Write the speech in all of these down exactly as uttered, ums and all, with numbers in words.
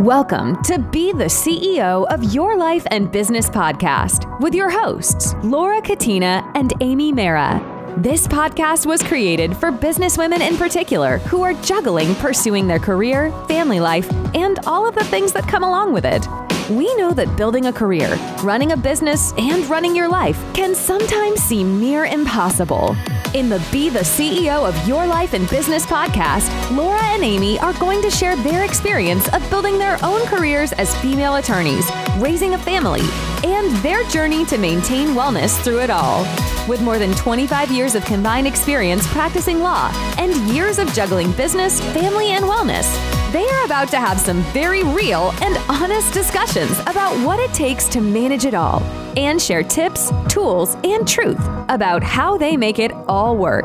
Welcome to Be the C E O of Your Life and Business podcast with your hosts, Laura Katina and Amy Mera. This podcast was created for businesswomen in particular who are juggling pursuing their career, family life, and all of the things that come along with it. We know that building a career, running a business, and running your life can sometimes seem near impossible. In the Be the C E O of Your Life and Business podcast, Laura and Amy are going to share their experience of building their own careers as female attorneys, raising a family, and their journey to maintain wellness through it all. With more than twenty-five years of combined experience practicing law and years of juggling business, family, and wellness, they are about to have some very real and honest discussions about what it takes to manage it all and share tips, tools, and truth about how they make it all work.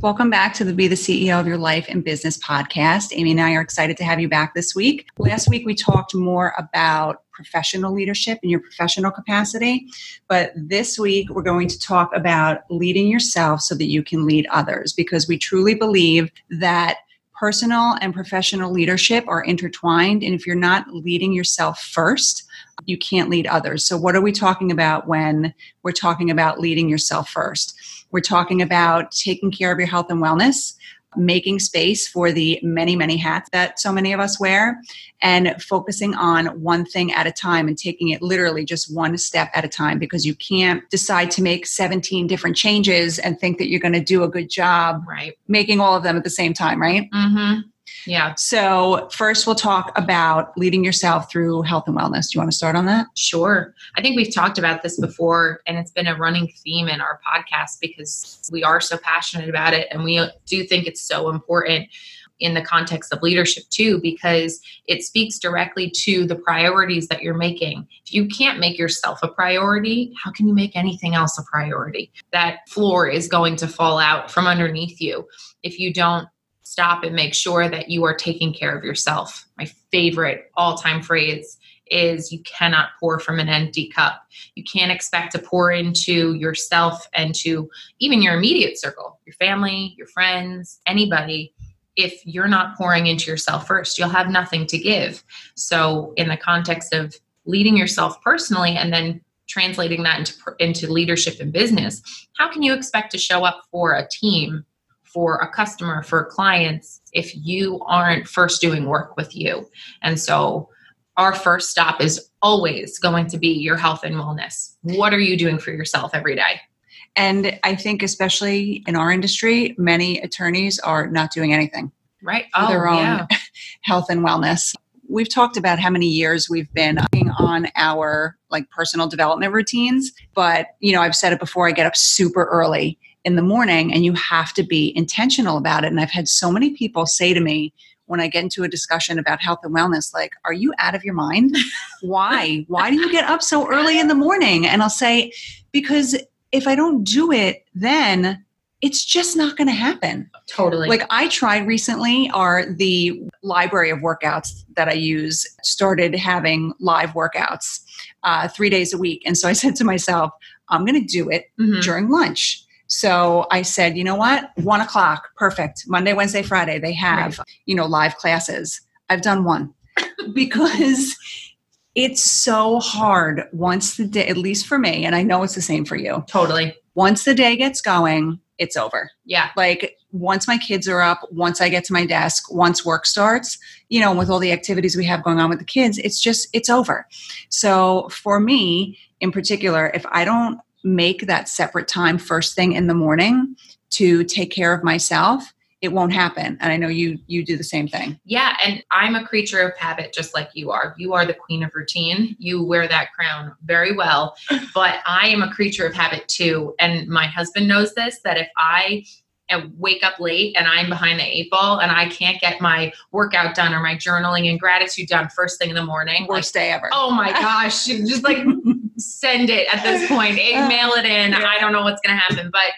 Welcome back to the Be the C E O of Your Life and Business podcast. Amy and I are excited to have you back this week. Last week, we talked more about professional leadership in your professional capacity. But this week, we're going to talk about leading yourself so that you can lead others, because we truly believe that personal and professional leadership are intertwined. And if you're not leading yourself first, you can't lead others. So what are we talking about when we're talking about leading yourself first? We're talking about taking care of your health and wellness, making space for the many, many hats that so many of us wear, and focusing on one thing at a time and taking it literally just one step at a time, because you can't decide to make seventeen different changes and think that you're going to do a good job right. making all of them at the same time, right? Mm-hmm. Yeah. So first we'll talk about leading yourself through health and wellness. Do you want to start on that? Sure. I think we've talked about this before, and it's been a running theme in our podcast because we are so passionate about it, and we do think it's so important in the context of leadership too, because it speaks directly to the priorities that you're making. If you can't make yourself a priority, how can you make anything else a priority? That floor is going to fall out from underneath you if you don't stop and make sure that you are taking care of yourself. My favorite all-time phrase is you cannot pour from an empty cup. You can't expect to pour into yourself and to even your immediate circle, your family, your friends, anybody. If you're not pouring into yourself first, you'll have nothing to give. So in the context of leading yourself personally and then translating that into, into leadership and business, how can you expect to show up for a team, for a customer, for clients, if you aren't first doing work with you? And so our first stop is always going to be your health and wellness. What are you doing for yourself every day? And I think especially in our industry, many attorneys are not doing anything right for oh, their own yeah. health and wellness. We've talked about how many years we've been on our like personal development routines, but you know, I've said it before, I get up super early in the morning, and you have to be intentional about it. And I've had so many people say to me when I get into a discussion about health and wellness, like, are you out of your mind? Why? Why do you get up so early in the morning? And I'll say, because if I don't do it, then it's just not going to happen. Totally. Like I tried recently, are the library of workouts that I use started having live workouts uh, three days a week. And so I said to myself, I'm going to do it mm-hmm. during lunch. So I said, you know what? One o'clock. Perfect. Monday, Wednesday, Friday, they have, right. you know, live classes. I've done one because it's so hard once the day, at least for me. And I know it's the same for you. Totally. Once the day gets going, it's over. Yeah. Like once my kids are up, once I get to my desk, once work starts, you know, with all the activities we have going on with the kids, it's just, it's over. So for me in particular, if I don't make that separate time first thing in the morning to take care of myself, it won't happen. And I know you you do the same thing. Yeah. And I'm a creature of habit, just like you are. You are the queen of routine. You wear that crown very well. But I am a creature of habit too. And my husband knows this, that if I wake up late and I'm behind the eight ball and I can't get my workout done or my journaling and gratitude done first thing in the morning. Worst like, day ever. Oh my gosh. Just like... send it at this point, mail it in. I don't know what's going to happen. But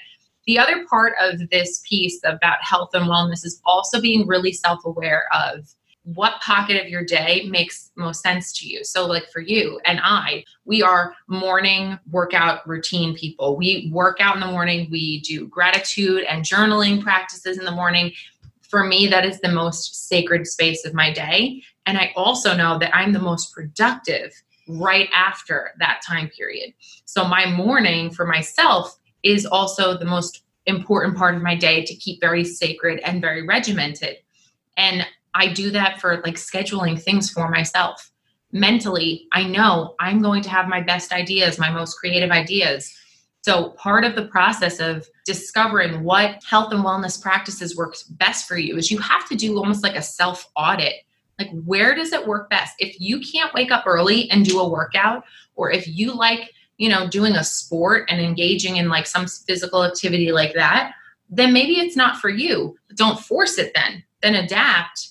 the other part of this piece about health and wellness is also being really self-aware of what pocket of your day makes most sense to you. So like for you and I, we are morning workout routine people. We work out in the morning. We do gratitude and journaling practices in the morning. For me, that is the most sacred space of my day. And I also know that I'm the most productive right after that time period. So my morning for myself is also the most important part of my day to keep very sacred and very regimented. And I do that for like scheduling things for myself. Mentally, I know I'm going to have my best ideas, my most creative ideas. So part of the process of discovering what health and wellness practices works best for you is you have to do almost like a self-audit. Like, where does it work best? If you can't wake up early and do a workout, or if you like, you know, doing a sport and engaging in like some physical activity like that, then maybe it's not for you. Don't force it then. Then adapt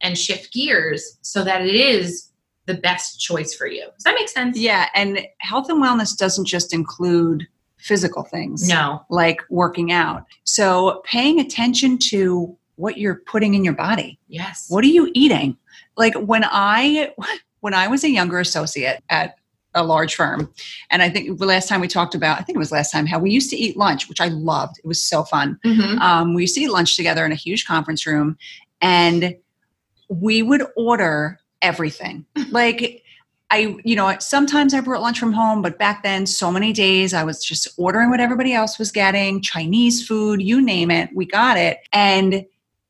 and shift gears so that it is the best choice for you. Does that make sense? Yeah. And health and wellness doesn't just include physical things. No. Like working out. So paying attention to what you're putting in your body. Yes. What are you eating? Like when I, when I was a younger associate at a large firm, and I think the last time we talked about, I think it was last time, how we used to eat lunch, which I loved. It was so fun. Mm-hmm. Um, we used to eat lunch together in a huge conference room, and we would order everything. Like I, you know, sometimes I brought lunch from home, but back then so many days I was just ordering what everybody else was getting, Chinese food, you name it, we got it. And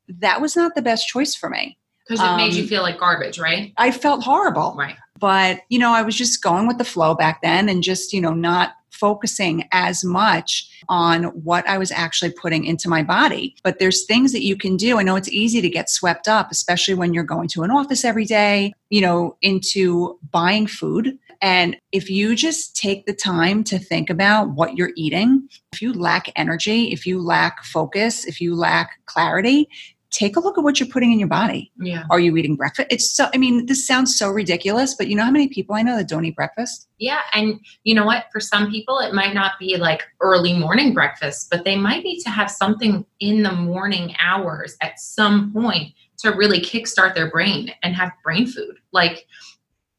that was not the best choice for me. Because it um, made you feel like garbage, right? I felt horrible. Right. But, you know, I was just going with the flow back then and just, you know, not focusing as much on what I was actually putting into my body. But there's things that you can do. I know it's easy to get swept up, especially when you're going to an office every day, you know, into buying food. And if you just take the time to think about what you're eating, if you lack energy, if you lack focus, if you lack clarity, take a look at what you're putting in your body. Yeah. Are you eating breakfast? It's so, I mean, this sounds so ridiculous, but you know how many people I know that don't eat breakfast? Yeah. And you know what? For some people, it might not be like early morning breakfast, but they might need to have something in the morning hours at some point to really kickstart their brain and have brain food. Like,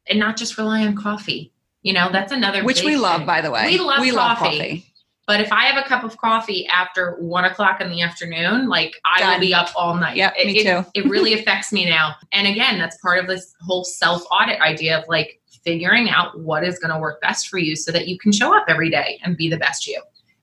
and not just rely on coffee. You know, that's another Which we love, thing. by the way. We love, we coffee. love coffee. But if I have a cup of coffee after one o'clock in the afternoon, like I Done. will be up all night. Yeah, me too. it, it really affects me now. And again, that's part of this whole self-audit idea of like figuring out what is going to work best for you so that you can show up every day and be the best you.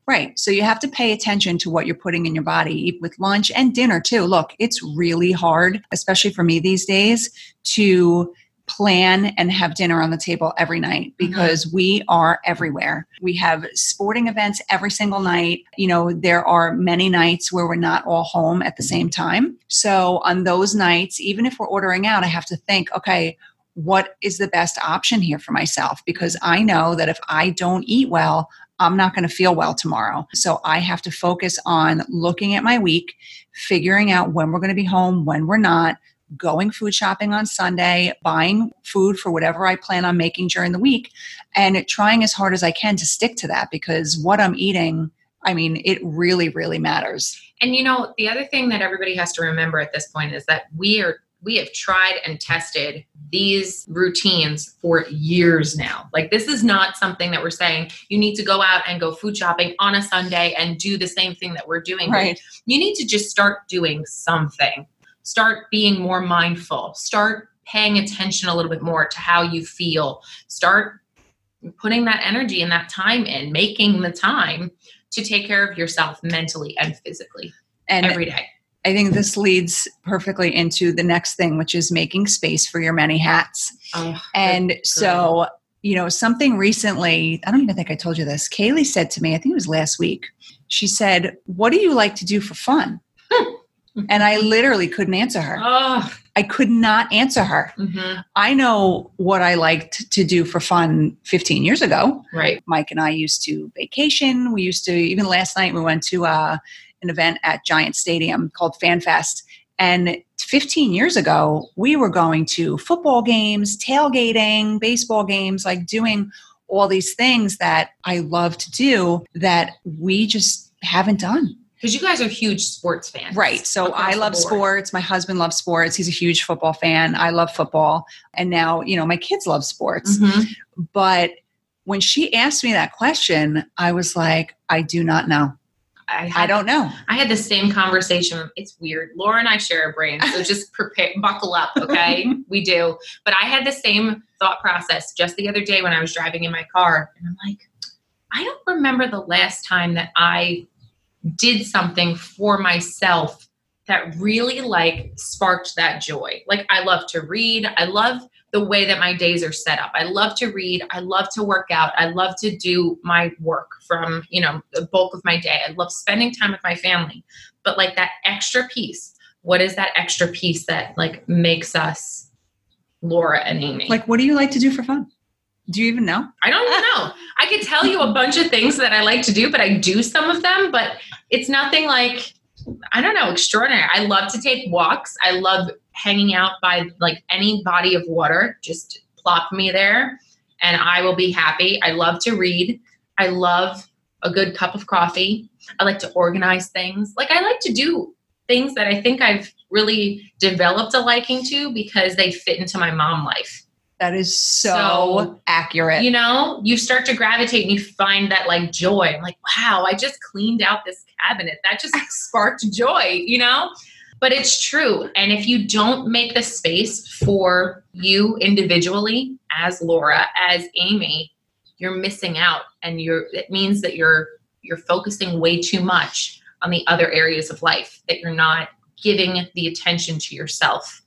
Right. So you have to pay attention to what you're putting in your body with lunch and dinner too. Look, it's really hard, especially for me these days, to plan and have dinner on the table every night because mm-hmm. we are everywhere. We have sporting events every single night. You know, there are many nights where we're not all home at the same time. So on those nights, even if we're ordering out, I have to think, okay, what is the best option here for myself? Because I know that if I don't eat well, I'm not going to feel well tomorrow. So I have to focus on looking at my week, figuring out when we're going to be home, when we're not, going food shopping on Sunday, buying food for whatever I plan on making during the week, and trying as hard as I can to stick to that because what I'm eating, I mean, it really, really matters. And you know, the other thing that everybody has to remember at this point is that we are we have tried and tested these routines for years now. Like this is not something that we're saying you need to go out and go food shopping on a Sunday and do the same thing that we're doing. Right. You need to just start doing something. Start being more mindful. Start paying attention a little bit more to how you feel. Start putting that energy and that time in, making the time to take care of yourself mentally and physically and every day. I think this leads perfectly into the next thing, which is making space for your many hats. Oh, and good. so, you know, something recently, I don't even think I told you this. Kaylee said to me, I think it was last week, she said, "What do you like to do for fun?" And I literally couldn't answer her. Oh. I could not answer her. Mm-hmm. I know what I liked to do for fun fifteen years ago. Right. Mike and I used to vacation. We used to, even last night, we went to uh, an event at Giant Stadium called FanFest. And fifteen years ago, we were going to football games, tailgating, baseball games, like doing all these things that I love to do that we just haven't done. Because you guys are huge sports fans. Right. So I love sports. My husband loves sports. He's a huge football fan. I love football. And now, you know, my kids love sports. Mm-hmm. But when she asked me that question, I was like, I do not know. I, had, I don't know. I had the same conversation. It's weird. Laura and I share a brain. So just prepare, buckle up. Okay. We do. But I had the same thought process just the other day when I was driving in my car. And I'm like, I don't remember the last time that I did something for myself that really like sparked that joy. Like I love to read. I love the way that my days are set up. I love to read. I love to work out. I love to do my work from, you know, the bulk of my day. I love spending time with my family, but like that extra piece, what is that extra piece that like makes us Laura and Amy? Like, what do you like to do for fun? Do you even know? I don't know. I could tell you a bunch of things that I like to do, but I do some of them, but it's nothing like, I don't know, extraordinary. I love to take walks. I love hanging out by like any body of water. Just plop me there and I will be happy. I love to read. I love a good cup of coffee. I like to organize things. Like I like to do things that I think I've really developed a liking to because they fit into my mom life. That is so, so accurate. You know, you start to gravitate and you find that like joy. I'm like, wow, I just cleaned out this cabinet. That just sparked joy, you know, but it's true. And if you don't make the space for you individually as Laura, as Amy, you're missing out. And you're, it means that you're, you're focusing way too much on the other areas of life that you're not giving the attention to yourself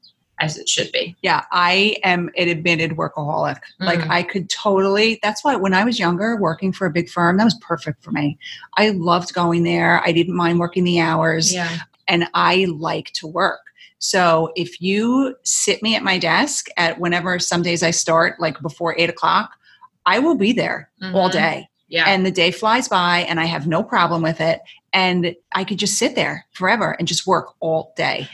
as it should be. Yeah. I am an admitted workaholic. Mm-hmm. Like I could totally, that's why when I was younger working for a big firm, that was perfect for me. I loved going there. I didn't mind working the hours yeah. and I like to work. So if you sit me at my desk at whenever, some days I start like before eight o'clock, I will be there mm-hmm. all day. Yeah. And the day flies by and I have no problem with it. And I could just sit there forever and just work all day.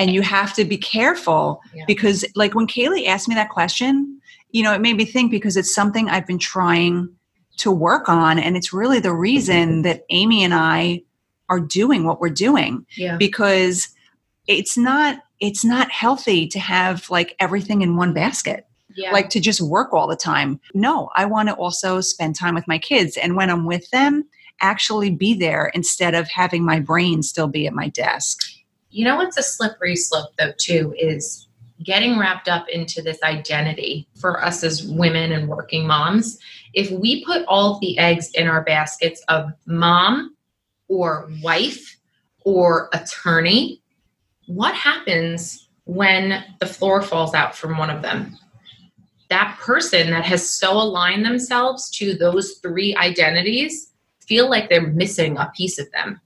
And you have to be careful yeah. because like when Kaylee asked me that question, you know, it made me think because it's something I've been trying to work on. And it's really the reason that Amy and I are doing what we're doing yeah. because it's not, it's not healthy to have like everything in one basket. Yeah. Like to just work all the time. No, I want to also spend time with my kids. And when I'm with them, actually be there instead of having my brain still be at my desk. You know, it's a slippery slope though, too, is getting wrapped up into this identity for us as women and working moms. If we put all of the eggs in our baskets of mom or wife or attorney, what happens when the floor falls out from one of them? That person that has so aligned themselves to those three identities feel like they're missing a piece of them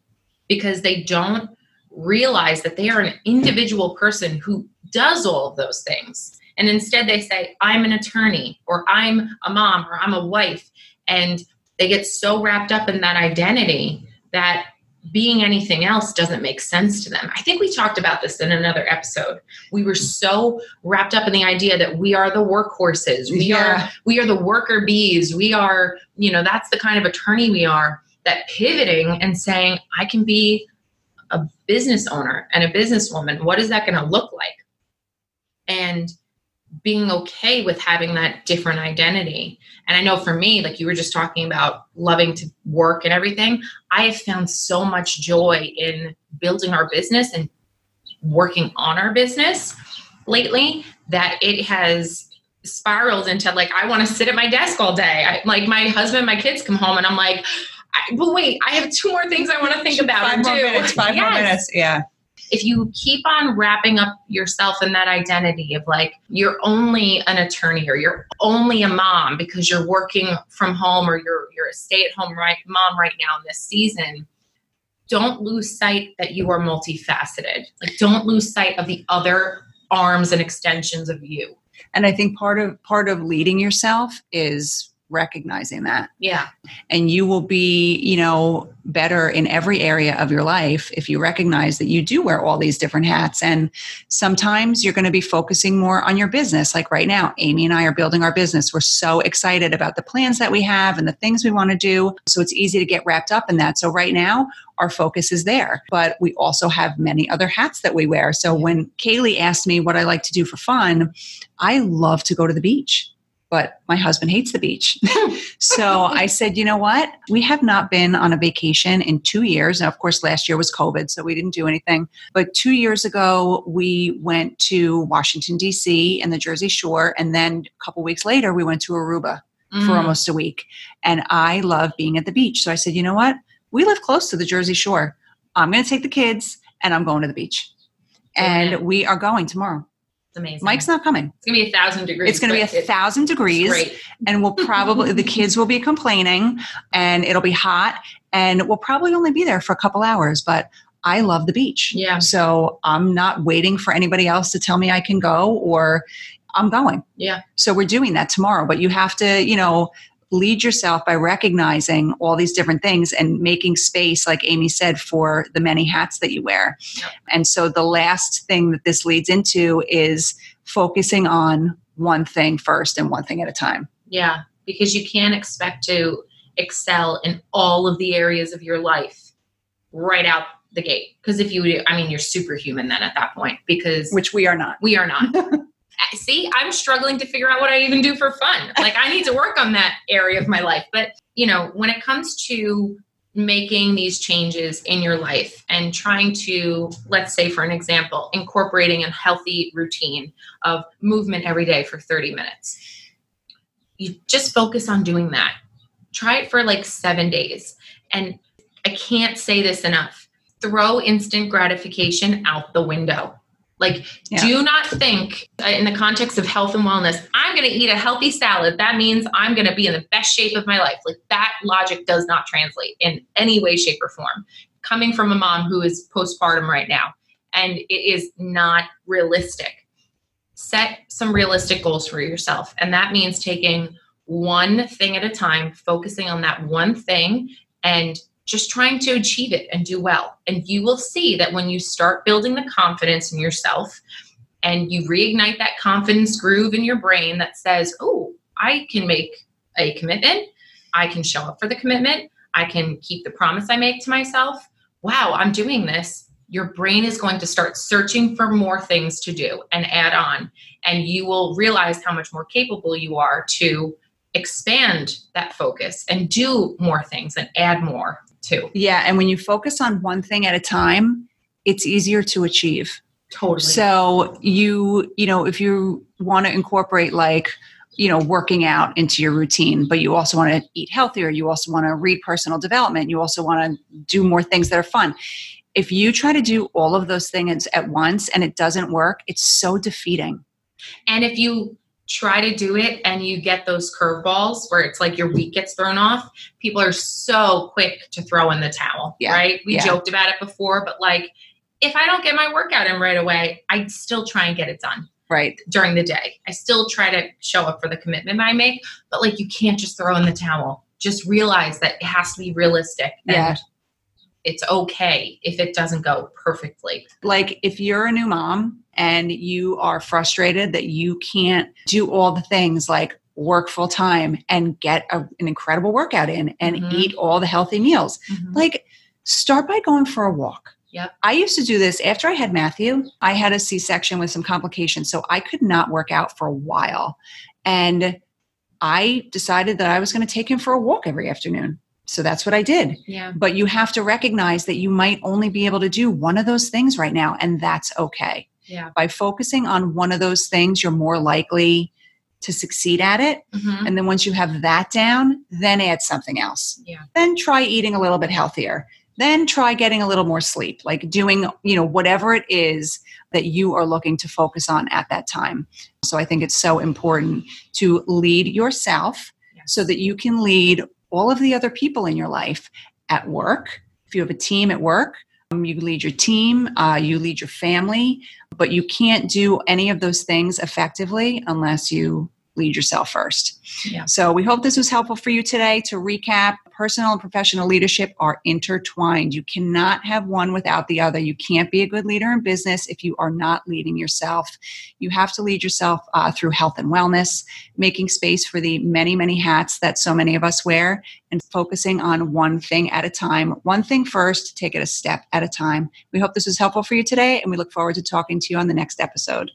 because they don't realize that they are an individual person who does all of those things. And instead they say, I'm an attorney or I'm a mom or I'm a wife. And they get so wrapped up in that identity that being anything else doesn't make sense to them. I think we talked about this in another episode. We were so wrapped up in the idea that we are the workhorses. We yeah. are, we are the worker bees. We are, you know, that's the kind of attorney we are, that pivoting and saying, I can be a business owner and a businesswoman. What is that going to look like? And being okay with having that different identity. And I know for me, like you were just talking about loving to work and everything, I have found so much joy in building our business and working on our business lately that it has spiraled into like, I want to sit at my desk all day. I, like my husband, my kids come home and I'm like, I, well, wait, I have two more things I want to think about. Five and more do. minutes, five yes. more minutes. Yeah. If you keep on wrapping up yourself in that identity of like, you're only an attorney or you're only a mom because you're working from home or you're you're a stay-at-home right, mom right now in this season, don't lose sight that you are multifaceted. Like, don't lose sight of the other arms and extensions of you. And I think part of part of leading yourself is recognizing that. Yeah. And you will be, you know, better in every area of your life if you recognize that you do wear all these different hats. And sometimes you're going to be focusing more on your business. Like right now, Amy and I are building our business. We're so excited about the plans that we have and the things we want to do. So it's easy to get wrapped up in that. So right now, our focus is there, but we also have many other hats that we wear. So when Kaylee asked me what I like to do for fun, I love to go to the beach. But my husband hates the beach. So I said, you know what? We have not been on a vacation in two years. And of course, last year was COVID, so we didn't do anything. But two years ago, we went to Washington, D C and the Jersey Shore. And then a couple weeks later, we went to Aruba mm. for almost a week. And I love being at the beach. So I said, you know what? We live close to the Jersey Shore. I'm going to take the kids and I'm going to the beach. Okay. And we are going tomorrow. It's amazing. Mike's not coming. It's going to be a thousand degrees. It's going to be a thousand degrees. Great. And we'll probably, the kids will be complaining and it'll be hot and we'll probably only be there for a couple hours, but I love the beach. Yeah. So I'm not waiting for anybody else to tell me I can go or I'm going. Yeah. So we're doing that tomorrow, but you have to, you know, lead yourself by recognizing all these different things and making space, like Amy said, for the many hats that you wear. Yep. And so the last thing that this leads into is focusing on one thing first and one thing at a time. Yeah, because you can't expect to excel in all of the areas of your life right out the gate. Because if you do, I mean, you're superhuman then at that point. Because Which we are not. We are not. See, I'm struggling to figure out what I even do for fun. Like I need to work on that area of my life. But, you know, when it comes to making these changes in your life and trying to, let's say, for an example, incorporating a healthy routine of movement every day for thirty minutes, you just focus on doing that. Try it for like seven days. And I can't say this enough. Throw instant gratification out the window. Like, yeah. do not think uh, in the context of health and wellness, I'm going to eat a healthy salad. That means I'm going to be in the best shape of my life. Like that logic does not translate in any way, shape or form. Coming from a mom who is postpartum right now, and it is not realistic. Set some realistic goals for yourself. And that means taking one thing at a time, focusing on that one thing and just trying to achieve it and do well. And you will see that when you start building the confidence in yourself and you reignite that confidence groove in your brain that says, oh, I can make a commitment. I can show up for the commitment. I can keep the promise I make to myself. Wow, I'm doing this. Your brain is going to start searching for more things to do and add on. And you will realize how much more capable you are to expand that focus and do more things and add more. Too. Yeah. And when you focus on one thing at a time, it's easier to achieve. Totally. So you, you know, if you want to incorporate like, you know, working out into your routine, but you also want to eat healthier, you also want to read personal development, you also want to do more things that are fun. If you try to do all of those things at once and it doesn't work, it's so defeating. And if you try to do it and you get those curveballs where it's like your week gets thrown off. People are so quick to throw in the towel, yeah. right? We yeah. joked about it before, but like, if I don't get my workout in right away, I still try and get it done right during the day. I still try to show up for the commitment I make, but like, you can't just throw in the towel. Just realize that it has to be realistic. And yeah. it's okay if it doesn't go perfectly. Like if you're a new mom, and you are frustrated that you can't do all the things like work full time and get a, an incredible workout in and mm-hmm. eat all the healthy meals. Mm-hmm. Like start by going for a walk. Yep. I used to do this after I had Matthew. I had a C-section with some complications, so I could not work out for a while. And I decided that I was going to take him for a walk every afternoon. So that's what I did. Yeah. But you have to recognize that you might only be able to do one of those things right now, and that's okay. Yeah. By focusing on one of those things, you're more likely to succeed at it. Mm-hmm. And then once you have that down, then add something else. Yeah. Then try eating a little bit healthier. Then try getting a little more sleep, like doing, you know, whatever it is that you are looking to focus on at that time. So I think it's so important to lead yourself yeah. so that you can lead all of the other people in your life at work. If you have a team at work, you lead your team, uh, you lead your family, but you can't do any of those things effectively unless you lead yourself first. Yeah. So we hope this was helpful for you today. To recap, personal and professional leadership are intertwined. You cannot have one without the other. You can't be a good leader in business if you are not leading yourself. You have to lead yourself uh, through health and wellness, making space for the many, many hats that so many of us wear, and focusing on one thing at a time. One thing first, take it a step at a time. We hope this was helpful for you today, and we look forward to talking to you on the next episode.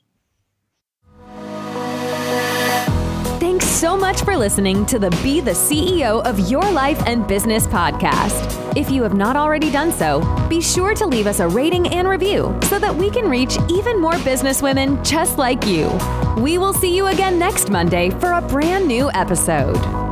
Thanks so much for listening to the Be the C E O of Your Life and Business podcast. If you have not already done so, be sure to leave us a rating and review so that we can reach even more business women just like you. We will see you again next Monday for a brand new episode.